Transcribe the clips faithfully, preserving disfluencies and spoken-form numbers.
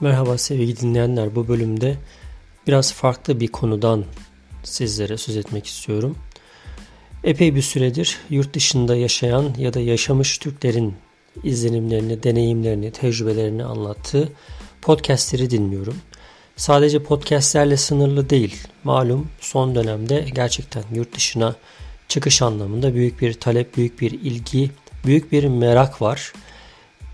Merhaba sevgili dinleyenler, bu bölümde biraz farklı bir konudan sizlere söz etmek istiyorum. Epey bir süredir yurt dışında yaşayan ya da yaşamış Türklerin izlenimlerini, deneyimlerini, tecrübelerini anlattığı podcastleri dinliyorum. Sadece podcastlerle sınırlı değil. Malum son dönemde gerçekten yurt dışına çıkış anlamında büyük bir talep, büyük bir ilgi, büyük bir merak var.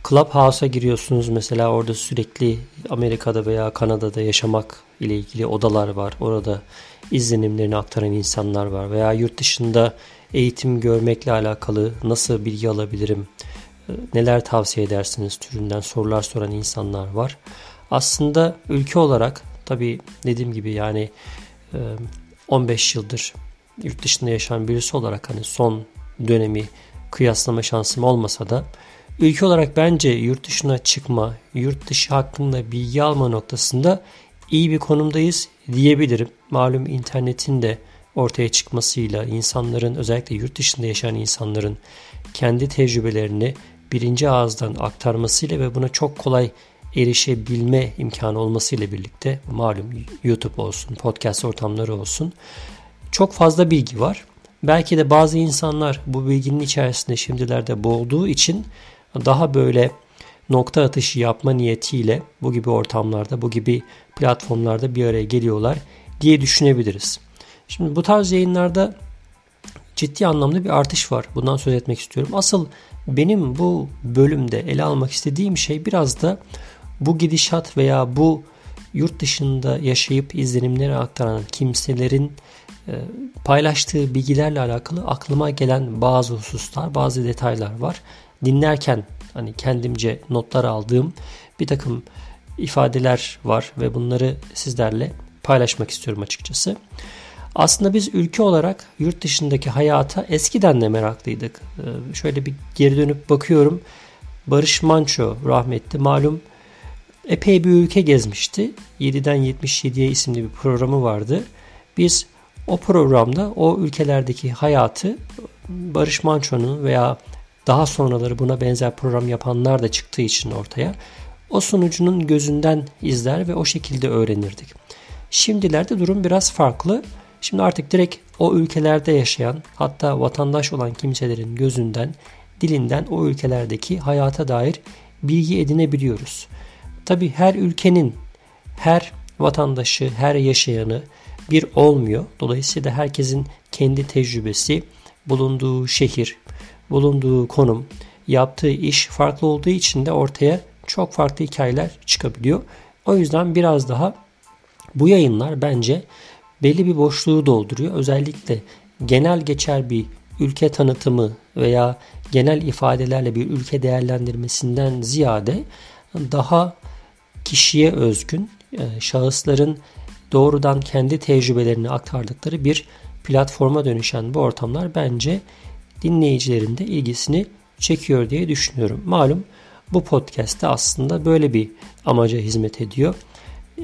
Clubhouse'a giriyorsunuz mesela, orada sürekli Amerika'da veya Kanada'da yaşamak ile ilgili odalar var. Orada izlenimlerini aktaran insanlar var veya yurt dışında eğitim görmekle alakalı nasıl bilgi alabilirim, neler tavsiye edersiniz türünden sorular soran insanlar var. Aslında ülke olarak tabii dediğim gibi yani on beş yıldır yurt dışında yaşayan birisi olarak hani son dönemi kıyaslama şansım olmasa da ülke olarak bence yurt dışına çıkma, yurt dışı hakkında bilgi alma noktasında iyi bir konumdayız diyebilirim. Malum internetin de ortaya çıkmasıyla insanların, özellikle yurt dışında yaşayan insanların kendi tecrübelerini birinci ağızdan aktarmasıyla ve buna çok kolay erişebilme imkanı olmasıyla birlikte malum YouTube olsun, podcast ortamları olsun çok fazla bilgi var. Belki de bazı insanlar bu bilginin içerisinde şimdilerde boğulduğu için daha böyle nokta atışı yapma niyetiyle bu gibi ortamlarda, bu gibi platformlarda bir araya geliyorlar diye düşünebiliriz. Şimdi bu tarz yayınlarda ciddi anlamda bir artış var. Bundan söz etmek istiyorum. Asıl benim bu bölümde ele almak istediğim şey biraz da bu gidişat veya bu yurt dışında yaşayıp izlenimleri aktaran kimselerin paylaştığı bilgilerle alakalı aklıma gelen bazı hususlar, bazı detaylar var. Dinlerken hani kendimce notlar aldığım bir takım ifadeler var ve bunları sizlerle paylaşmak istiyorum açıkçası. Aslında biz ülke olarak yurt dışındaki hayata eskiden de meraklıydık. Şöyle bir geri dönüp bakıyorum. Barış Manço rahmetli malum epey bir ülke gezmişti. yediden yetmiş yediye isimli bir programı vardı. Biz o programda o ülkelerdeki hayatı Barış Manço'nun veya daha sonraları buna benzer program yapanlar da çıktığı için ortaya o sunucunun gözünden izler ve o şekilde öğrenirdik. Şimdilerde durum biraz farklı. Şimdi artık direkt o ülkelerde yaşayan, hatta vatandaş olan kimselerin gözünden, dilinden o ülkelerdeki hayata dair bilgi edinebiliyoruz. Tabii her ülkenin, her vatandaşı, her yaşayanı bir olmuyor. Dolayısıyla herkesin kendi tecrübesi, bulunduğu şehir, bulunduğu konum, yaptığı iş farklı olduğu için de ortaya çok farklı hikayeler çıkabiliyor. O yüzden biraz daha bu yayınlar bence belli bir boşluğu dolduruyor. Özellikle genel geçer bir ülke tanıtımı veya genel ifadelerle bir ülke değerlendirmesinden ziyade daha kişiye özgün, şahısların doğrudan kendi tecrübelerini aktardıkları bir platforma dönüşen bu ortamlar bence dinleyicilerin de ilgisini çekiyor diye düşünüyorum. Malum bu podcast'te aslında böyle bir amaca hizmet ediyor.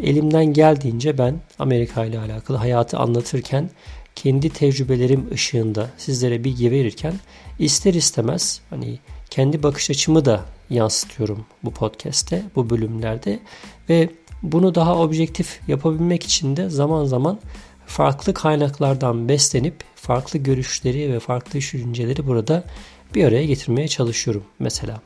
Elimden geldiğince ben Amerika ile alakalı hayatı anlatırken, kendi tecrübelerim ışığında sizlere bilgi verirken ister istemez hani kendi bakış açımı da yansıtıyorum bu podcast'te, bu bölümlerde ve bunu daha objektif yapabilmek için de zaman zaman farklı kaynaklardan beslenip farklı görüşleri ve farklı düşünceleri burada bir araya getirmeye çalışıyorum mesela.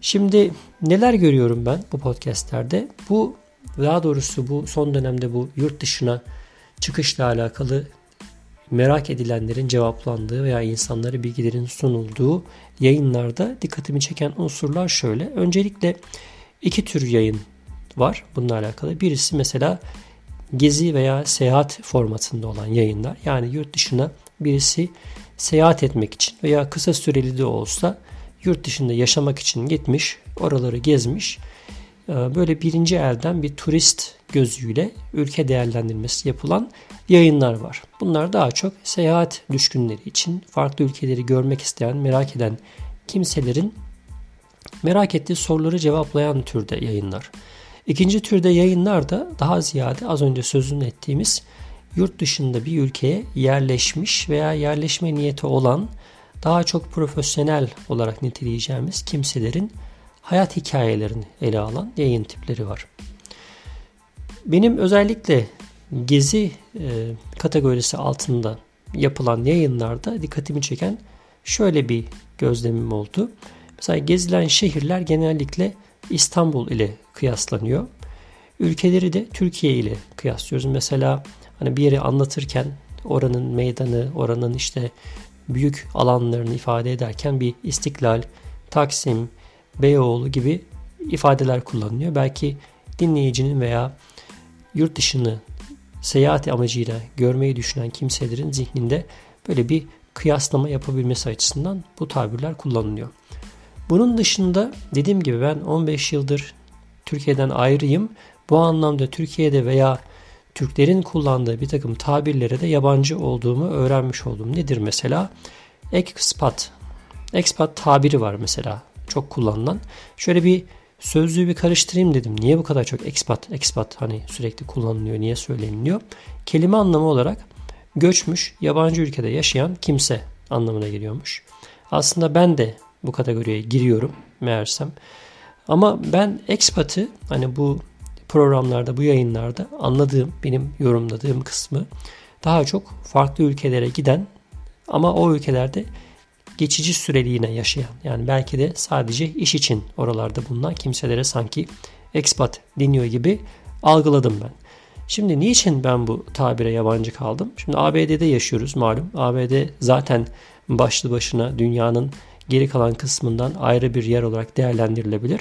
Şimdi neler görüyorum ben bu podcastlerde? Bu daha doğrusu bu son dönemde bu yurt dışına çıkışla alakalı merak edilenlerin cevaplandığı veya insanlara bilgilerin sunulduğu yayınlarda dikkatimi çeken unsurlar şöyle. Öncelikle iki tür yayın var bununla alakalı. Birisi mesela gezi veya seyahat formatında olan yayınlar. Yani yurt dışına birisi seyahat etmek için veya kısa süreli de olsa yurt dışında yaşamak için gitmiş, oraları gezmiş. Böyle birinci elden bir turist gözüyle ülke değerlendirmesi yapılan yayınlar var. Bunlar daha çok seyahat düşkünleri için, farklı ülkeleri görmek isteyen, merak eden kimselerin merak ettiği soruları cevaplayan türde yayınlar. İkinci türde yayınlar da daha ziyade az önce sözünü ettiğimiz yurt dışında bir ülkeye yerleşmiş veya yerleşme niyeti olan daha çok profesyonel olarak niteleyeceğimiz kimselerin hayat hikayelerini ele alan yayın tipleri var. Benim özellikle gezi e, kategorisi altında yapılan yayınlarda dikkatimi çeken şöyle bir gözlemim oldu. Mesela gezilen şehirler genellikle İstanbul ile kıyaslanıyor. Ülkeleri de Türkiye ile kıyaslıyoruz. Mesela hani bir yeri anlatırken oranın meydanı, oranın işte büyük alanlarını ifade ederken bir İstiklal, Taksim, Beyoğlu gibi ifadeler kullanılıyor. Belki dinleyicinin veya yurt dışını seyahat amacıyla görmeyi düşünen kimselerin zihninde böyle bir kıyaslama yapabilmesi açısından bu tabirler kullanılıyor. Bunun dışında dediğim gibi ben on beş yıldır Türkiye'den ayrıyım. Bu anlamda Türkiye'de veya Türklerin kullandığı bir takım tabirlere de yabancı olduğumu öğrenmiş oldum. Nedir mesela? Expat. Expat tabiri var mesela, çok kullanılan. Şöyle bir sözlüğü bir karıştırayım dedim. Niye bu kadar çok expat, expat hani sürekli kullanılıyor, niye söyleniliyor? Kelime anlamı olarak göçmüş, yabancı ülkede yaşayan kimse anlamına geliyormuş. Aslında ben de bu kategoriye giriyorum meğersem. Ama ben expat'ı hani bu programlarda, bu yayınlarda anladığım, benim yorumladığım kısmı daha çok farklı ülkelere giden ama o ülkelerde geçici süreliğine yaşayan, yani belki de sadece iş için oralarda bulunan kimselere sanki expat deniyor gibi algıladım ben. Şimdi niçin ben bu tabire yabancı kaldım? Şimdi A B D'de yaşıyoruz malum. A B D zaten başlı başına dünyanın geri kalan kısmından ayrı bir yer olarak değerlendirilebilir.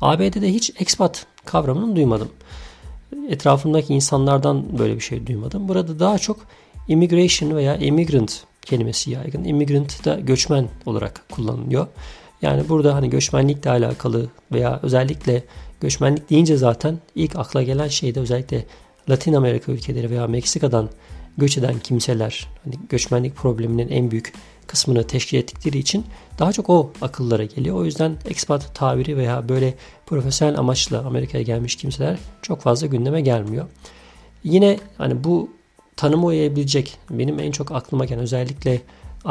A B D'de hiç expat kavramını duymadım. Etrafımdaki insanlardan böyle bir şey duymadım. Burada daha çok immigration veya immigrant kelimesi yaygın. Immigrant da göçmen olarak kullanılıyor. Yani burada hani göçmenlikle alakalı veya özellikle göçmenlik deyince zaten ilk akla gelen şey de özellikle Latin Amerika ülkeleri veya Meksika'dan göç eden kimseler hani göçmenlik probleminin en büyük kısmını teşkil ettikleri için daha çok o akıllara geliyor. O yüzden expat tabiri veya böyle profesyonel amaçla Amerika'ya gelmiş kimseler çok fazla gündeme gelmiyor. Yine hani bu tanımı uyabilecek, benim en çok aklıma gelen özellikle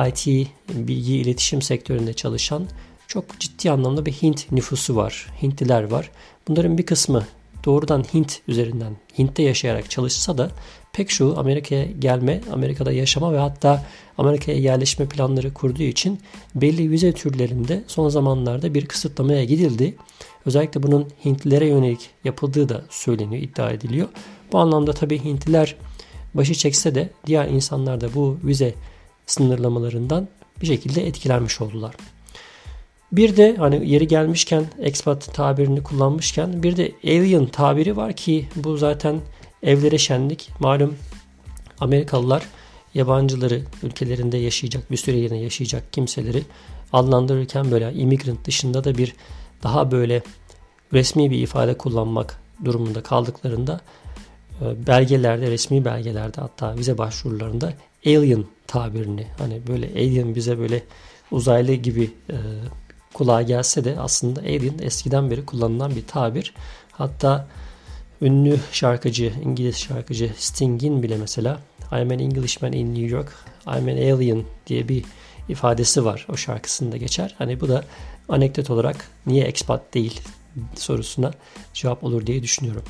I T, bilgi iletişim sektöründe çalışan çok ciddi anlamda bir Hint nüfusu var. Hintliler var. Bunların bir kısmı doğrudan Hint üzerinden, Hint'te yaşayarak çalışsa da pek çoğu Amerika'ya gelme, Amerika'da yaşama ve hatta Amerika'ya yerleşme planları kurduğu için belli vize türlerinde son zamanlarda bir kısıtlamaya gidildi. Özellikle bunun Hintlilere yönelik yapıldığı da söyleniyor, iddia ediliyor. Bu anlamda tabii Hintliler başı çekse de diğer insanlar da bu vize sınırlamalarından bir şekilde etkilenmiş oldular. Bir de hani yeri gelmişken expat tabirini kullanmışken bir de alien tabiri var ki bu zaten evlere şenlik. Malum Amerikalılar yabancıları ülkelerinde yaşayacak, bir süre yerine yaşayacak kimseleri adlandırırken böyle immigrant dışında da bir daha böyle resmi bir ifade kullanmak durumunda kaldıklarında belgelerde, resmi belgelerde hatta vize başvurularında alien tabirini hani böyle alien bize böyle uzaylı gibi e, kulağa gelse de aslında alien eskiden beri kullanılan bir tabir. Hatta ünlü şarkıcı, İngiliz şarkıcı Sting'in bile mesela I'm an Englishman in New York, I'm an alien diye bir ifadesi var. O şarkısında geçer. Hani bu da anekdot olarak niye expat değil sorusuna cevap olur diye düşünüyorum.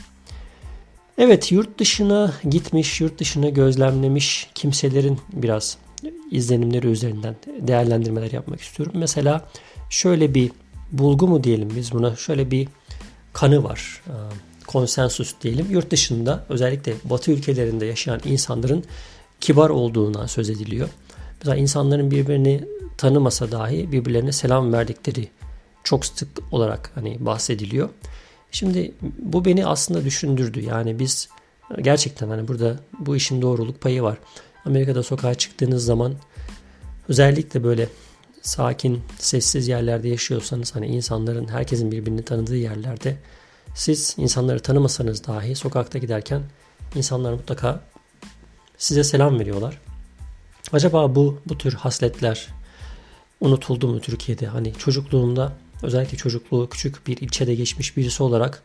Evet, yurt dışına gitmiş, yurt dışını gözlemlemiş kimselerin biraz izlenimleri üzerinden değerlendirmeler yapmak istiyorum. Mesela şöyle bir bulgu mu diyelim biz buna, şöyle bir kanı var, konsensus diyelim. Yurt dışında özellikle Batı ülkelerinde yaşayan insanların kibar olduğundan söz ediliyor. Mesela insanların birbirini tanımasa dahi birbirlerine selam verdikleri çok sık olarak hani bahsediliyor. Şimdi bu beni aslında düşündürdü. Yani biz gerçekten hani burada bu işin doğruluk payı var. Amerika'da sokağa çıktığınız zaman özellikle böyle sakin, sessiz yerlerde yaşıyorsanız hani insanların, herkesin birbirini tanıdığı yerlerde siz insanları tanımasanız dahi sokakta giderken insanlar mutlaka size selam veriyorlar. Acaba bu bu tür hasletler unutuldu mu Türkiye'de? Hani çocukluğumda, özellikle çocukluğu küçük bir ilçede geçmiş birisi olarak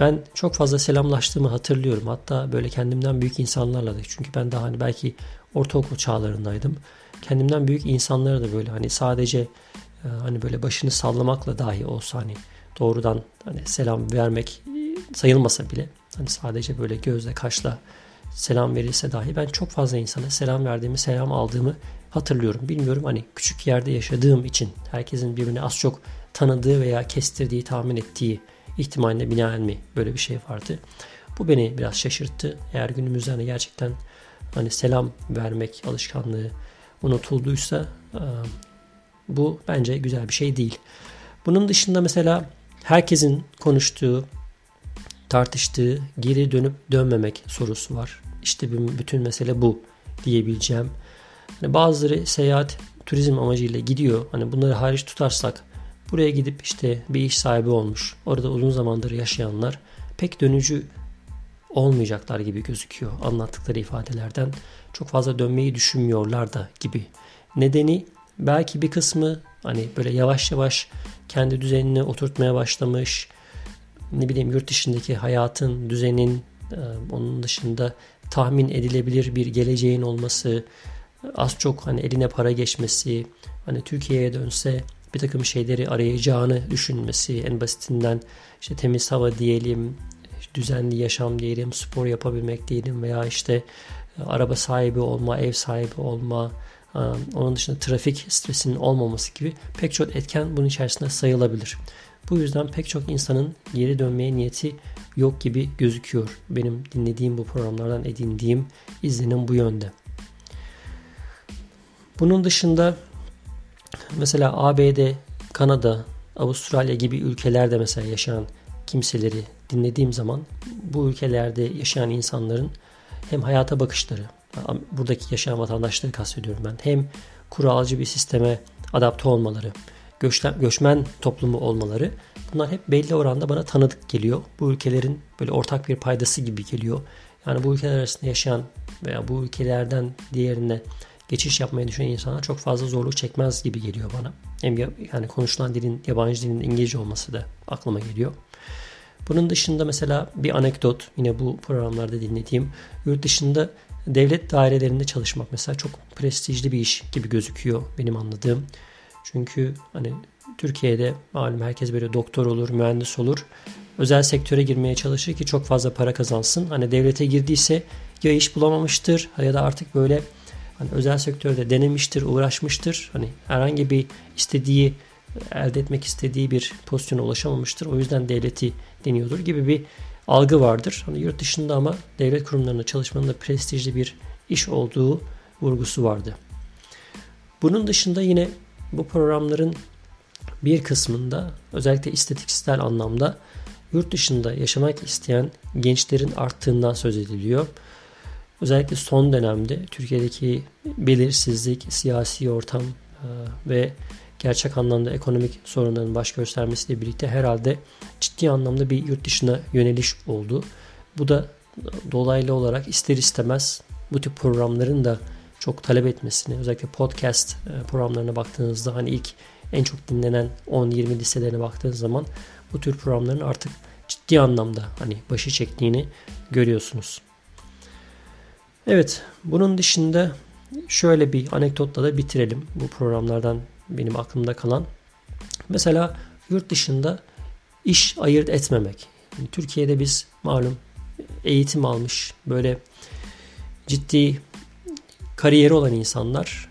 ben çok fazla selamlaştığımı hatırlıyorum. Hatta böyle kendimden büyük insanlarla da, çünkü ben daha hani belki ortaokul çağlarındaydım. Kendimden büyük insanlara da böyle hani sadece e, hani böyle başını sallamakla dahi olsa, hani doğrudan hani selam vermek sayılmasa bile, hani sadece böyle gözle kaşla selam verilse dahi, ben çok fazla insana selam verdiğimi, selam aldığımı hatırlıyorum. Bilmiyorum, hani küçük yerde yaşadığım için herkesin birbirini az çok tanıdığı veya kestirdiği, tahmin ettiği ihtimaline binaen mi böyle bir şey vardı. Bu beni biraz şaşırttı. Eğer günümüzde hani gerçekten hani selam vermek alışkanlığı unutulduysa bu bence güzel bir şey değil. Bunun dışında mesela herkesin konuştuğu, tartıştığı geri dönüp dönmemek sorusu var. İşte bütün mesele bu diyebileceğim. Hani bazıları seyahat, turizm amacıyla gidiyor. Hani bunları hariç tutarsak, buraya gidip işte bir iş sahibi olmuş, orada uzun zamandır yaşayanlar pek dönücü olmayacaklar gibi gözüküyor. Anlattıkları ifadelerden çok fazla dönmeyi düşünmüyorlar da gibi. Nedeni belki bir kısmı hani böyle yavaş yavaş kendi düzenini oturtmaya başlamış, ne bileyim yurt dışındaki hayatın, düzenin, onun dışında tahmin edilebilir bir geleceğin olması, az çok hani eline para geçmesi, hani Türkiye'ye dönse bir takım şeyleri arayacağını düşünmesi, en basitinden işte temiz hava diyelim, düzenli yaşam diyelim, spor yapabilmek diyelim veya işte araba sahibi olma, ev sahibi olma, onun dışında trafik stresinin olmaması gibi pek çok etken bunun içerisinde sayılabilir. Bu yüzden pek çok insanın geri dönmeye niyeti yok gibi gözüküyor. Benim dinlediğim, bu programlardan edindiğim izlenim bu yönde. Bunun dışında mesela A B D, Kanada, Avustralya gibi ülkelerde mesela yaşayan kimseleri dinlediğim zaman, bu ülkelerde yaşayan insanların hem hayata bakışları, buradaki yaşayan vatandaşları kastediyorum ben, hem kuralcı bir sisteme adapte olmaları, göçmen toplumu olmaları, bunlar hep belli oranda bana tanıdık geliyor. Bu ülkelerin böyle ortak bir paydası gibi geliyor. Yani bu ülkeler arasında yaşayan veya bu ülkelerden diğerine geçiş yapmayı düşünen insanlar çok fazla zorluk çekmez gibi geliyor bana. Hem yani konuşulan dilin, yabancı dilin İngilizce olması da aklıma geliyor. Bunun dışında mesela bir anekdot, yine bu programlarda dinlediğim, yurt dışında devlet dairelerinde çalışmak mesela çok prestijli bir iş gibi gözüküyor benim anladığım. Çünkü hani Türkiye'de malum herkes böyle doktor olur, mühendis olur, özel sektöre girmeye çalışır ki çok fazla para kazansın. Hani devlete girdiyse ya iş bulamamıştır ya da artık böyle hani özel sektörde denemiştir, uğraşmıştır. Hani herhangi bir istediği, elde etmek istediği bir pozisyona ulaşamamıştır. O yüzden devleti deniyordur gibi bir algı vardır. Hani yurt dışında ama devlet kurumlarında çalışmanın da prestijli bir iş olduğu vurgusu vardı. Bunun dışında yine bu programların bir kısmında özellikle istatistiksel anlamda yurt dışında yaşamak isteyen gençlerin arttığından söz ediliyor. Özellikle son dönemde Türkiye'deki belirsizlik, siyasi ortam ve gerçek anlamda ekonomik sorunların baş göstermesiyle birlikte herhalde ciddi anlamda bir yurt dışına yöneliş oldu. Bu da dolaylı olarak ister istemez bu tip programların da çok talep etmesini, özellikle podcast programlarına baktığınızda hani ilk en çok dinlenen on yirmi listelerine baktığınız zaman bu tür programların artık ciddi anlamda hani başı çektiğini görüyorsunuz. Evet, bunun dışında şöyle bir anekdotla da bitirelim bu programlardan benim aklımda kalan. Mesela yurt dışında iş ayırt etmemek. Yani Türkiye'de biz malum eğitim almış, böyle ciddi kariyeri olan insanlar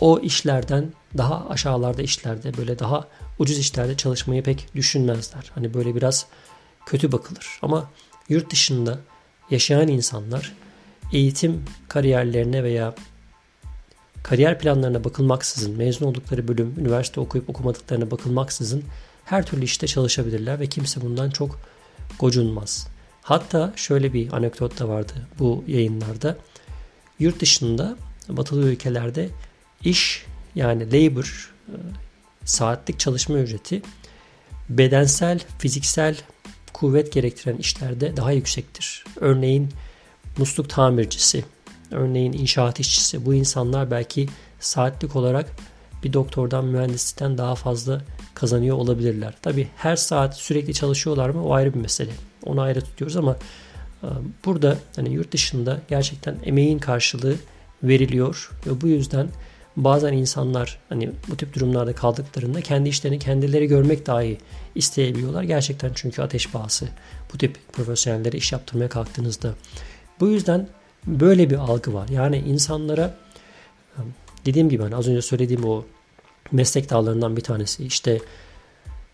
o işlerden daha aşağılarda işlerde, böyle daha ucuz işlerde çalışmayı pek düşünmezler. Hani böyle biraz kötü bakılır. Ama yurt dışında yaşayan insanlar eğitim kariyerlerine veya kariyer planlarına bakılmaksızın, mezun oldukları bölüm, üniversite okuyup okumadıklarına bakılmaksızın her türlü işte çalışabilirler ve kimse bundan çok gocunmaz. Hatta şöyle bir anekdot da vardı bu yayınlarda. Yurt dışında, batılı ülkelerde iş, yani labor, saatlik çalışma ücreti bedensel, fiziksel kuvvet gerektiren işlerde daha yüksektir. Örneğin musluk tamircisi, örneğin inşaat işçisi, bu insanlar belki saatlik olarak bir doktordan, mühendislikten daha fazla kazanıyor olabilirler. Tabii her saat sürekli çalışıyorlar mı, o ayrı bir mesele. Onu ayrı tutuyoruz ama burada hani yurt dışında gerçekten emeğin karşılığı veriliyor ve bu yüzden bazen insanlar hani bu tip durumlarda kaldıklarında kendi işlerini kendileri görmek dahi isteyebiliyorlar. Gerçekten çünkü ateş pahası bu tip profesyonellere iş yaptırmaya kalktığınızda. Bu yüzden böyle bir algı var. Yani insanlara dediğim gibi hani az önce söylediğim o meslek dallarından bir tanesi, işte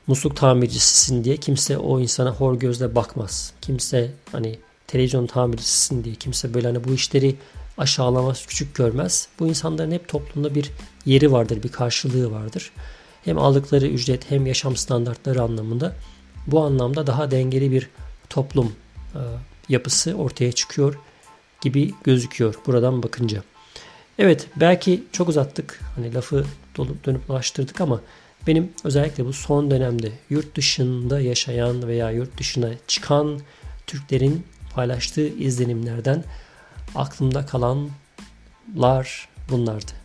musluk tamircisisin diye kimse o insana hor gözle bakmaz. Kimse hani televizyon tamircisisin diye kimse böyle hani bu işleri aşağılamaz, küçük görmez. Bu insanların hep toplumda bir yeri vardır, bir karşılığı vardır. Hem aldıkları ücret hem yaşam standartları anlamında, bu anlamda daha dengeli bir toplum e, yapısı ortaya çıkıyor gibi gözüküyor buradan bakınca. Evet, belki çok uzattık. Hani lafı dönüp dolaştırdık ama benim özellikle bu son dönemde yurt dışında yaşayan veya yurt dışına çıkan Türklerin paylaştığı izlenimlerden aklımda kalanlar bunlardı.